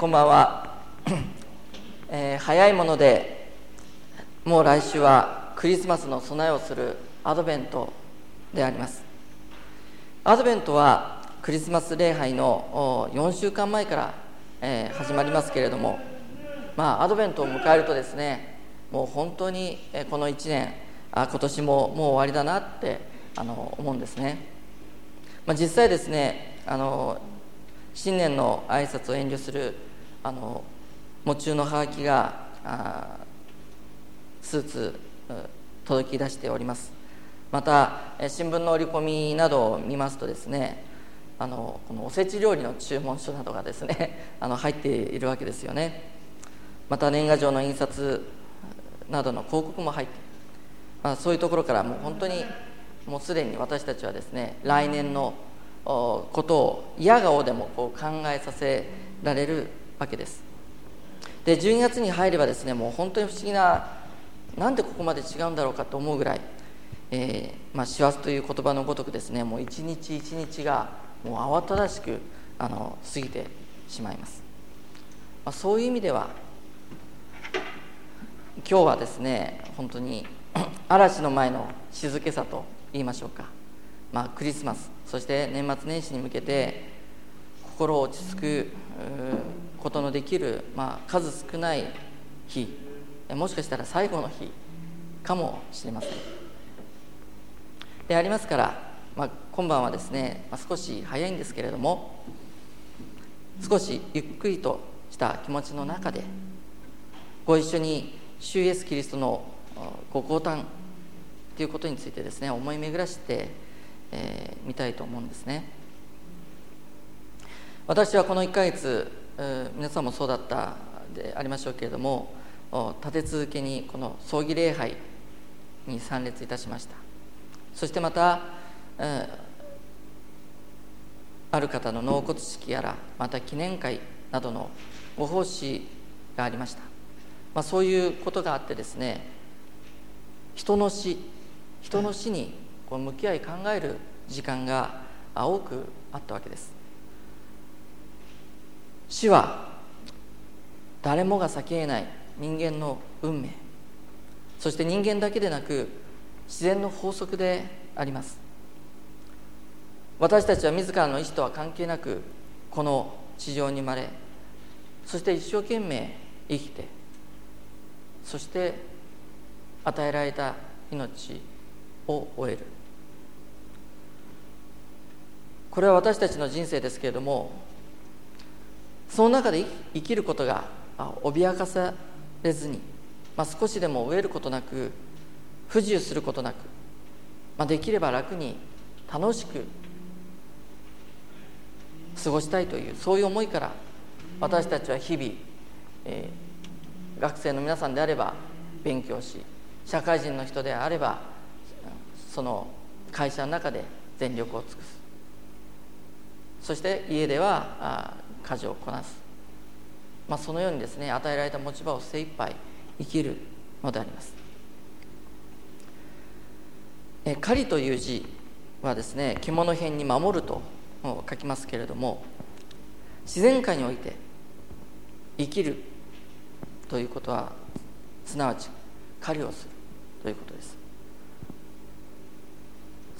こんばんは、早いものでもう来週はクリスマスの備えをするアドベントであります。アドベントはクリスマス礼拝の4週間前から、始まりますけれども、アドベントを迎えるとですね、もう本当にこの1年今年ももう終わりだなって思うんですね。実際ですね、新年の挨拶を遠慮する喪中のハガキが数通届き出しております。また新聞の折り込みなどを見ますとですね、このおせち料理の注文書などがですね入っているわけですよね。また年賀状の印刷などの広告も入っている、そういうところからもう本当にもうすでに私たちはですね、来年のことを嫌顔でもこう考えさせられるわけです。で、12月に入ればですね、もう本当に不思議な、なんでここまで違うんだろうかと思うぐらい、師走という言葉のごとくですね、もう一日一日がもう慌ただしく過ぎてしまいます。そういう意味では今日はですね、本当に嵐の前の静けさと言いましょうか、クリスマス、そして年末年始に向けて心落ち着くことのできる、数少ない日、もしかしたら最後の日かもしれませんでありますから、今晩はですね、少し早いんですけれども、少しゆっくりとした気持ちの中でご一緒に主イエスキリストのご降誕ということについてですね、思い巡らしてみたいと思うんですね。私はこの1ヶ月、皆さんもそうだったでありましょうけれども、立て続けにこの葬儀礼拝に参列いたしました。そしてまた、ある方の納骨式やら、また記念会などのご奉仕がありました。そういうことがあってですね、人の死にこう向き合い考える時間が多くあったわけです。死は誰もが避けえない人間の運命、そして人間だけでなく自然の法則であります。私たちは自らの意思とは関係なくこの地上に生まれ、そして一生懸命生きて、そして与えられた命を終える。これは私たちの人生ですけれども、その中で生きることが脅かされずに、少しでも飢えることなく、不自由することなく、できれば楽に楽しく過ごしたいという、そういう思いから、私たちは日々、学生の皆さんであれば勉強し、社会人の人であればその会社の中で全力を尽くす、そして家では家事をこなす、そのようにですね、与えられた持ち場を精一杯生きるのであります。狩りという字はですね、獣偏に守ると書きますけれども、自然界において生きるということは、すなわち狩りをするということです。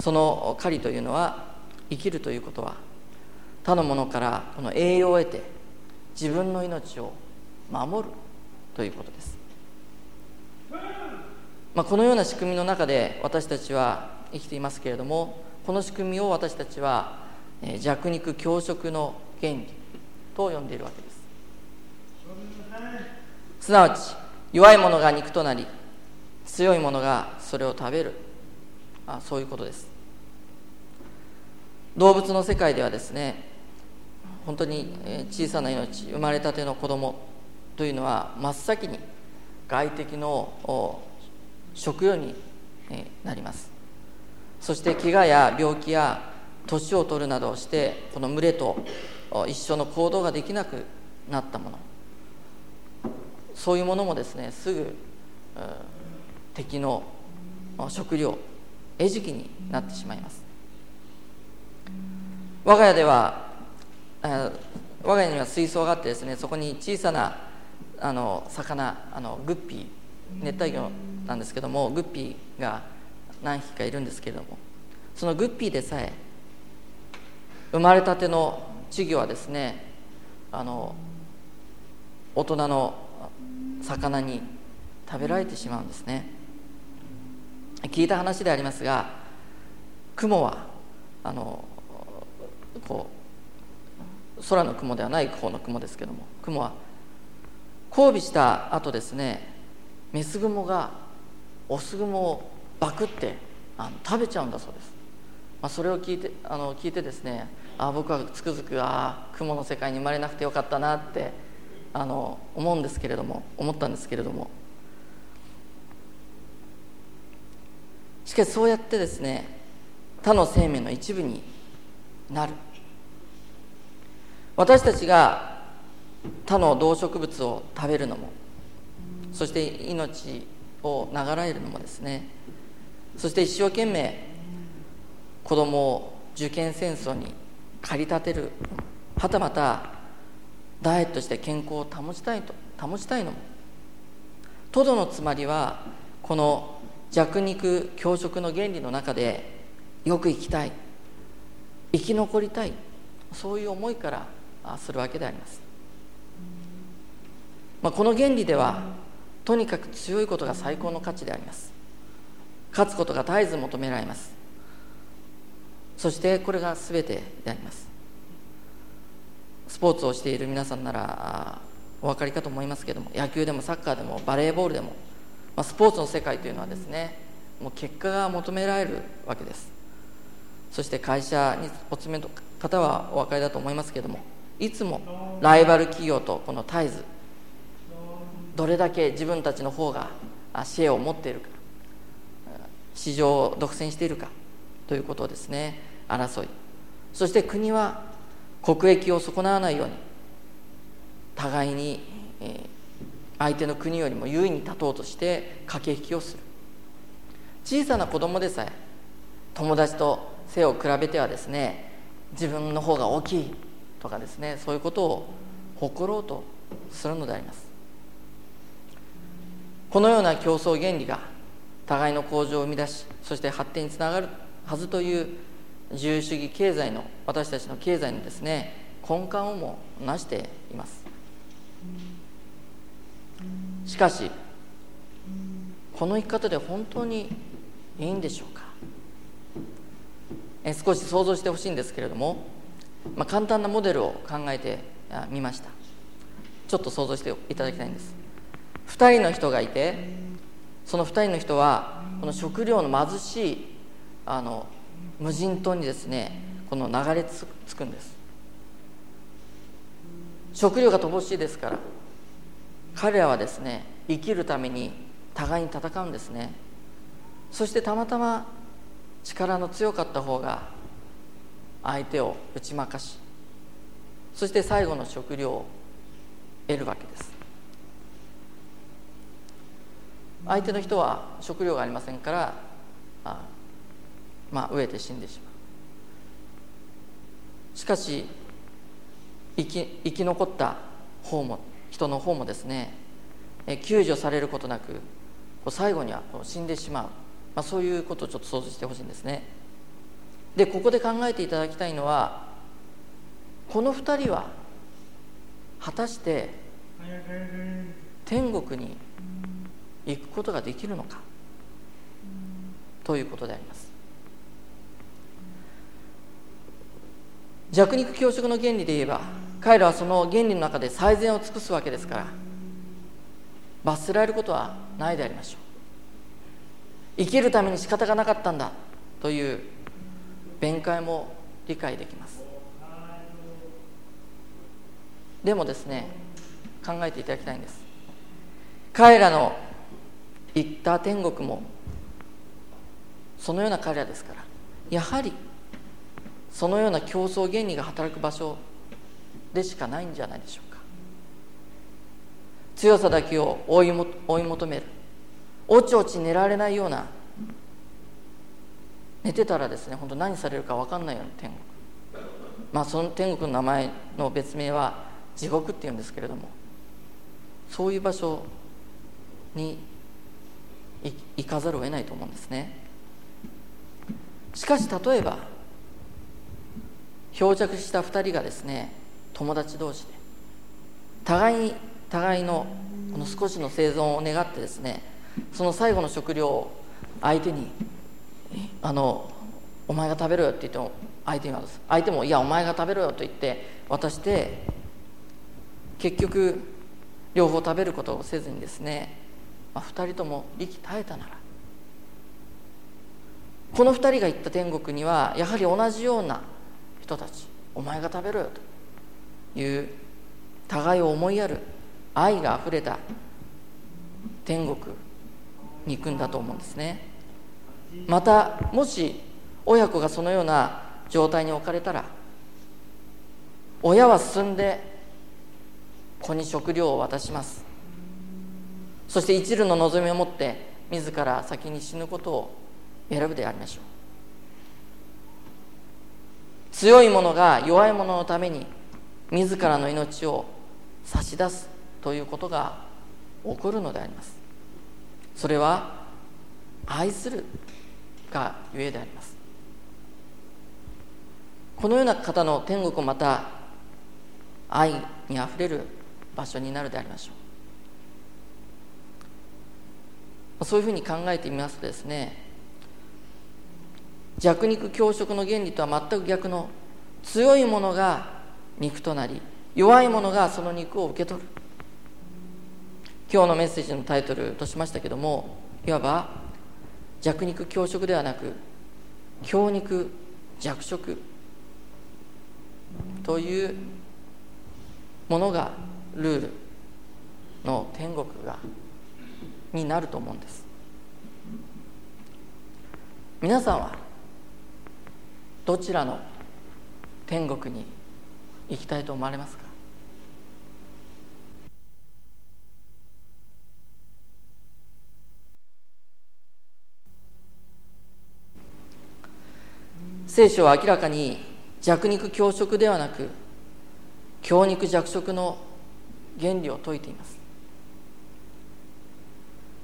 その狩りというのは、生きるということは、他のものからこの栄養を得て自分の命を守るということです。このような仕組みの中で私たちは生きていますけれども、この仕組みを私たちは弱肉強食の原理と呼んでいるわけです。すなわち弱いものが肉となり、強いものがそれを食べる、そういうことです。動物の世界ではですね、本当に小さな命、生まれたての子供というのは真っ先に外敵の食用になります。そして怪我や病気や年を取るなどをして、この群れと一緒の行動ができなくなったもの、そういうものもですね、すぐ敵の食料、餌食になってしまいます。我が家では我が家には水槽があってですね、そこに小さな魚、グッピー、熱帯魚なんですけども、グッピーが何匹かいるんですけれども、そのグッピーでさえ生まれたての稚魚はですね、大人の魚に食べられてしまうんですね。聞いた話でありますが、雲はこう空の雲ではない方の雲ですけども、雲は交尾した後ですね、メス雲がオス雲をバクって食べちゃうんだそうです。まあ、それを聞いてですね、僕はつくづく雲の世界に生まれなくてよかったなって思ったんですけれども、しかしそうやってですね、他の生命の一部になる。私たちが他の動植物を食べるのも、そして命を長らえるのもですね、そして一生懸命子供を受験戦争に駆り立てる、はたまたダイエットして健康を保ちたいのも、とどのつまりはこの弱肉強食の原理の中でよく生きたい、生き残りたい、そういう思いからするわけであります。まあ、この原理ではとにかく強いことが最高の価値であります。勝つことが絶えず求められます。そしてこれが全てであります。スポーツをしている皆さんならお分かりかと思いますけれども、野球でもサッカーでもバレーボールでも、スポーツの世界というのはですね、もう結果が求められるわけです。そして会社にお勤めの方はお分かりだと思いますけれども、いつもライバル企業とこの絶えず、どれだけ自分たちの方がシェアを持っているか、市場を独占しているかということをですね、争い、そして国は国益を損なわないように互いに相手の国よりも優位に立とうとして駆け引きをする。小さな子供でさえ友達と背を比べてはですね、自分の方が大きいとかですね、そういうことを誇ろうとするのであります。このような競争原理が互いの向上を生み出し、そして発展につながるはずという自由主義経済の、私たちの経済のですね、根幹をもなしています。しかしこの生き方で本当にいいんでしょうか。少し想像してほしいんですけれども、簡単なモデルを考えてみました。ちょっと想像していただきたいんです。2人の人がいて、その2人の人はこの食料の貧しい無人島にですね、この流れ着くんです。食料が乏しいですから、彼らはですね、生きるために互いに戦うんですね。そしてたまたま力の強かった方が相手を打ち負かし、そして最後の食料を得るわけです。相手の人は食料がありませんから、飢えて死んでしまう。しかし生き残った方も、人の方もですね、救助されることなく最後には死んでしまう、そういうことをちょっと想像してほしいんですね。で、ここで考えていただきたいのは、この2人は果たして天国に行くことができるのかということであります。弱肉強食の原理で言えば、彼らはその原理の中で最善を尽くすわけですから、罰せられることはないでありましょう。生きるために仕方がなかったんだという弁解も理解できます。でもですね、考えていただきたいんです。彼らの行った天国もそのような彼らですから、やはりそのような競争原理が働く場所でしかないんじゃないでしょうか。強さだけを追い求める、おちおち寝られないような、寝てたらですね、本当何されるか分かんないような天国、その天国の名前の別名は地獄っていうんですけれども、そういう場所に行かざるを得ないと思うんですね。しかし例えば漂着した2人がですね、友達同士で互いのこの少しの生存を願ってですね、その最後の食料を相手にお前が食べろよって言っても相手もいやお前が食べろよと言って渡して、結局両方食べることをせずにですね、2人とも息絶えたなら、この2人が行った天国にはやはり同じような人たち、お前が食べろよという互いを思いやる愛があふれた天国に行くんだと思うんですね。またもし親子がそのような状態に置かれたら、親は進んで子に食料を渡します。そして一縷の望みを持って自ら先に死ぬことを選ぶでありましょう。強い者が弱い者のために自らの命を差し出すということが起こるのであります。それは愛するがゆえであります。このような方の天国もまた愛にあふれる場所になるでありましょう。そういうふうに考えてみますとですね、弱肉強食の原理とは全く逆の、強い者が肉となり弱い者がその肉を受け取る、今日のメッセージのタイトルとしましたけども、いわば弱肉強食ではなく強肉弱食というものがルールの天国になると思うんです。皆さんはどちらの天国に行きたいと思われますか？聖書は明らかに弱肉強食ではなく強肉弱食の原理を説いています。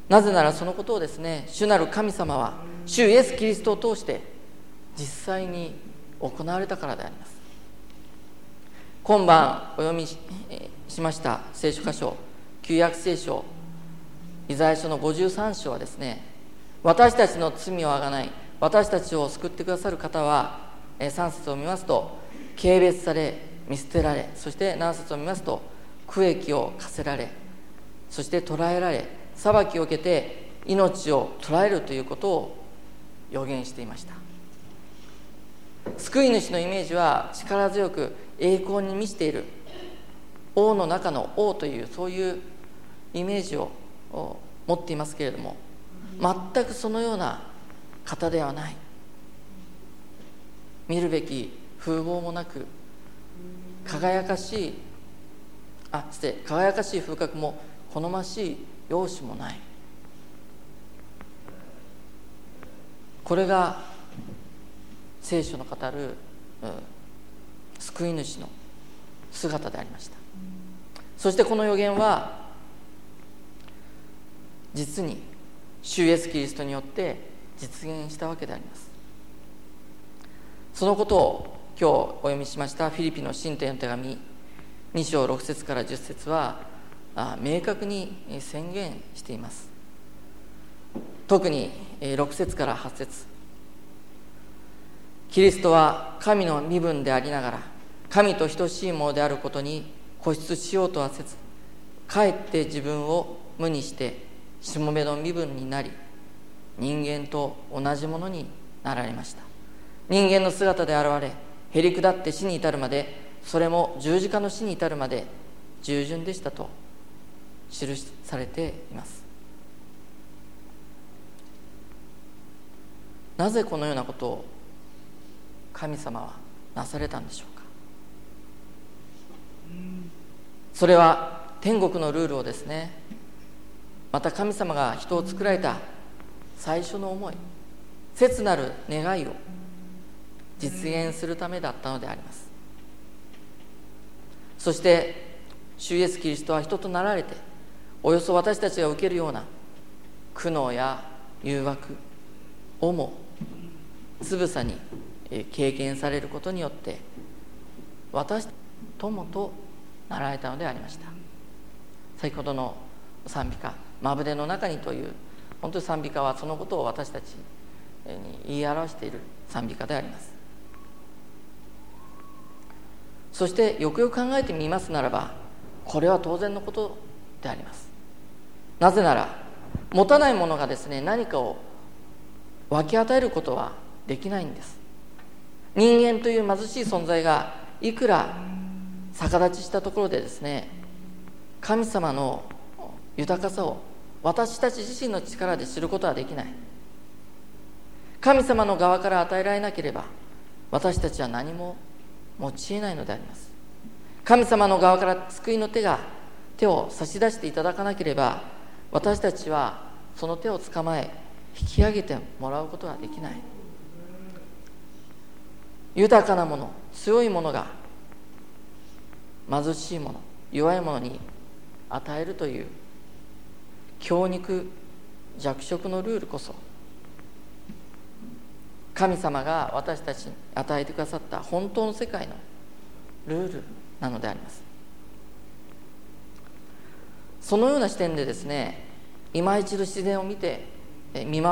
なぜならそのことをですね、主なる神様は主イエス・キリストを通して実際に行われたからであります。今晩お読みしました聖書箇所、旧約聖書イザヤ書の53章はですね、私たちの罪をあがない私たちを救ってくださる方は、3節を見ますと軽蔑され見捨てられ、そして7節を見ますと苦役を課せられ、そして捕らえられ裁きを受けて命を捕らえるということを予言していました。救い主のイメージは力強く栄光に満ちている王の中の王という、そういうイメージを持っていますけれども、全くそのような方ではない、見るべき風貌もなく輝かしい風格も好ましい容姿もない、これが聖書の語る救い主の姿でありました。そしてこの予言は実に主イエスキリストによって実現したわけであります。そのことを今日お読みしましたフィリピの信徒への手紙2章6節から10節は明確に宣言しています。特に6節から8節、キリストは神の身分でありながら神と等しいものであることに固執しようとはせず、かえって自分を無にしてしもべの身分になり、人間と同じものになられました。人間の姿で現れ、へりくだって死に至るまで、それも十字架の死に至るまで従順でしたと記されています。なぜこのようなことを神様はなされたんでしょうか。それは天国のルールをですね、また神様が人を作られた最初の思い、切なる願いを実現するためだったのであります。そして主イエスキリストは人となられて、およそ私たちが受けるような苦悩や誘惑をもつぶさに経験されることによって私友となられたのでありました。先ほどの賛美歌「まぶでの中に」という本当に賛美歌はそのことを私たちに言い表している賛美歌であります。そしてよくよく考えてみますならば、これは当然のことであります。なぜなら持たないものがですね、何かを分け与えることはできないんです。人間という貧しい存在がいくら逆立ちしたところでですね、神様の豊かさを私たち自身の力で知ることはできない。神様の側から与えられなければ私たちは何も用いないのであります。神様の側から救いの手を差し出していただかなければ、私たちはその手を捕まえ引き上げてもらうことはできない。豊かなもの、強いものが貧しいもの、弱いものに与えるという強肉弱食のルールこそ、神様が私たちに与えてくださった本当の世界のルールなのであります。そのような視点でですね、今一度自然を見回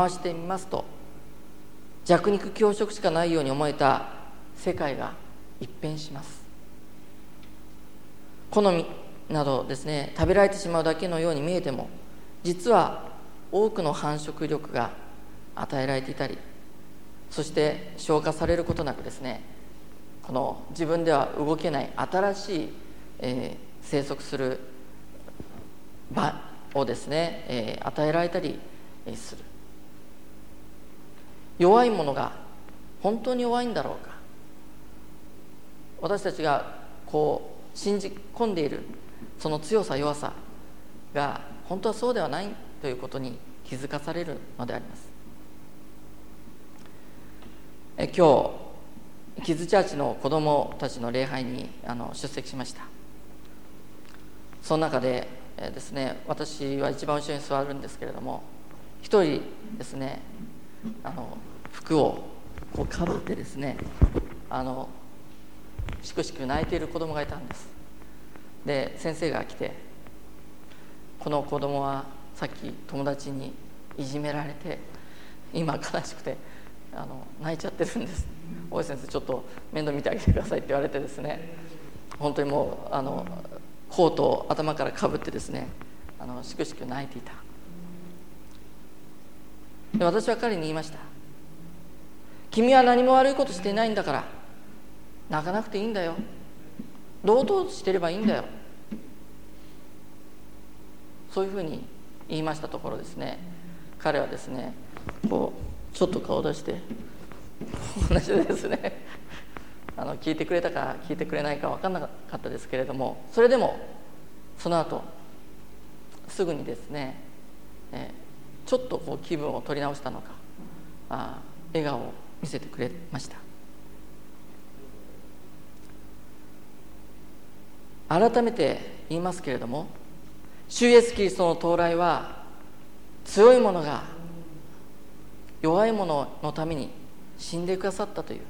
してみますと、弱肉強食しかないように思えた世界が一変します。好みなどですね、食べられてしまうだけのように見えても、実は多くの繁殖力が与えられていたり、そして消化されることなくですね、この自分では動けない新しい、生息する場をですね、与えられたりする。弱いものが本当に弱いんだろうか、私たちがこう信じ込んでいるその強さ弱さが本当はそうではないということに気づかされるのであります。今日キッズチャーチの子どもたちの礼拝に出席しました。その中でですね、私は一番後ろに座るんですけれども、一人ですね、服をこうかぶってですね、しくしく泣いている子供がいたんです。で、先生が来て、この子供はさっき友達にいじめられて今悲しくて泣いちゃってるんです、大井先生ちょっと面倒見てあげてくださいって言われてですね、本当にもうコートを頭からかぶってですね、しくしく泣いていた。で、私は彼に言いました。君は何も悪いことしていないんだから、泣かなくていいんだよ、堂々としてればいいんだよ、そういうふうに言いましたところですね、彼はですね、こうちょっと顔出して同じですね聞いてくれたか聞いてくれないか分からなかったですけれども、それでもその後すぐにですね、ちょっとこう気分を取り直したのか、笑顔を見せてくれました。改めて言いますけれども、主イエスキリストの到来は強い者が弱い者のために死んでくださったという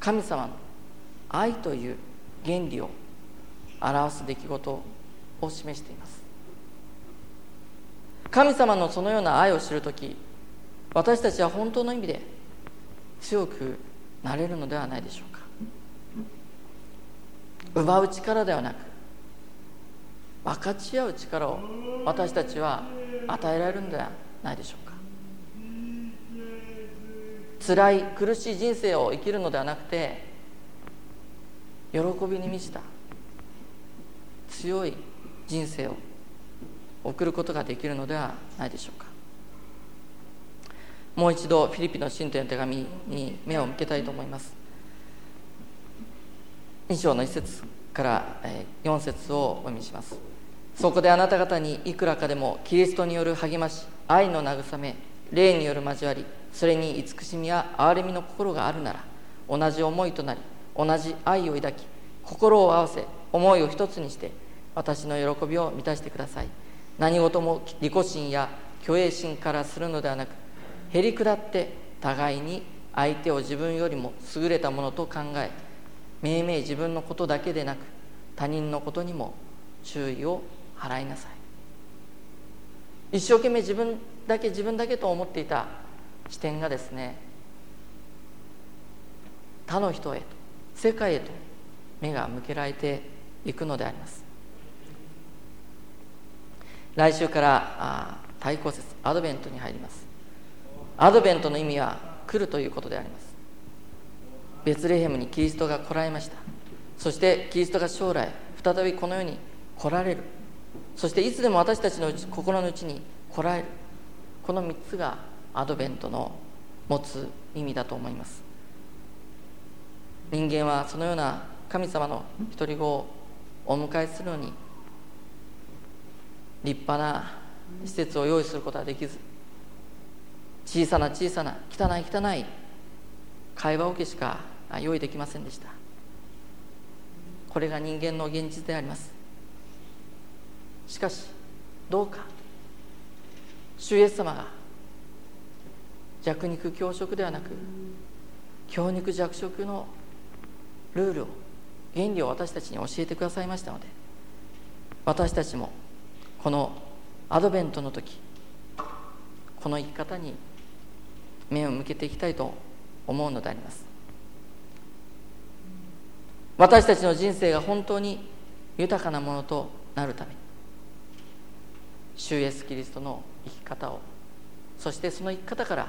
神様の愛という原理を表す出来事を示しています。神様のそのような愛を知るとき、私たちは本当の意味で強くなれるのではないでしょうか。奪う力ではなく、分かち合う力を私たちは与えられるのではないでしょうか。辛い苦しい人生を生きるのではなくて、喜びに満ちた強い人生を送ることができるのではないでしょうか。もう一度フィリピの信徒への手紙に目を向けたいと思います。2章の1節から4節をお読みします。そこであなた方にいくらかでもキリストによる励まし、愛の慰め、霊による交わり、それに慈しみや憐れみの心があるなら、同じ思いとなり、同じ愛を抱き、心を合わせ、思いを一つにして私の喜びを満たしてください。何事も利己心や虚栄心からするのではなく、へりくだって互いに相手を自分よりも優れたものと考え、めいめい自分のことだけでなく他人のことにも注意を払いなさい。一生懸命自分だけと思っていた視点がですね、他の人へと世界へと目が向けられていくのであります。来週から対抗節アドベントに入ります。アドベントの意味は来るということであります。ベツレヘムにキリストが来られました。そしてキリストが将来再びこの世に来られる、そしていつでも私たちの心の内に来られる、この3つがアドベントの持つ意味だと思います。人間はそのような神様の独り子をお迎えするのに立派な施設を用意することはできず、小さな汚い会話桶しか用意できませんでした。これが人間の現実であります。しかしどうか主イエス様が弱肉強食ではなく強肉弱食のルールを原理を私たちに教えてくださいましたので、私たちもこのアドベントの時、この生き方に目を向けていきたいと思うのであります。私たちの人生が本当に豊かなものとなるために、主イエスキリストの生き方を、そしてその生き方から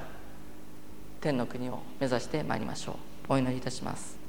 天の国を目指してまいりましょう。お祈りいたします。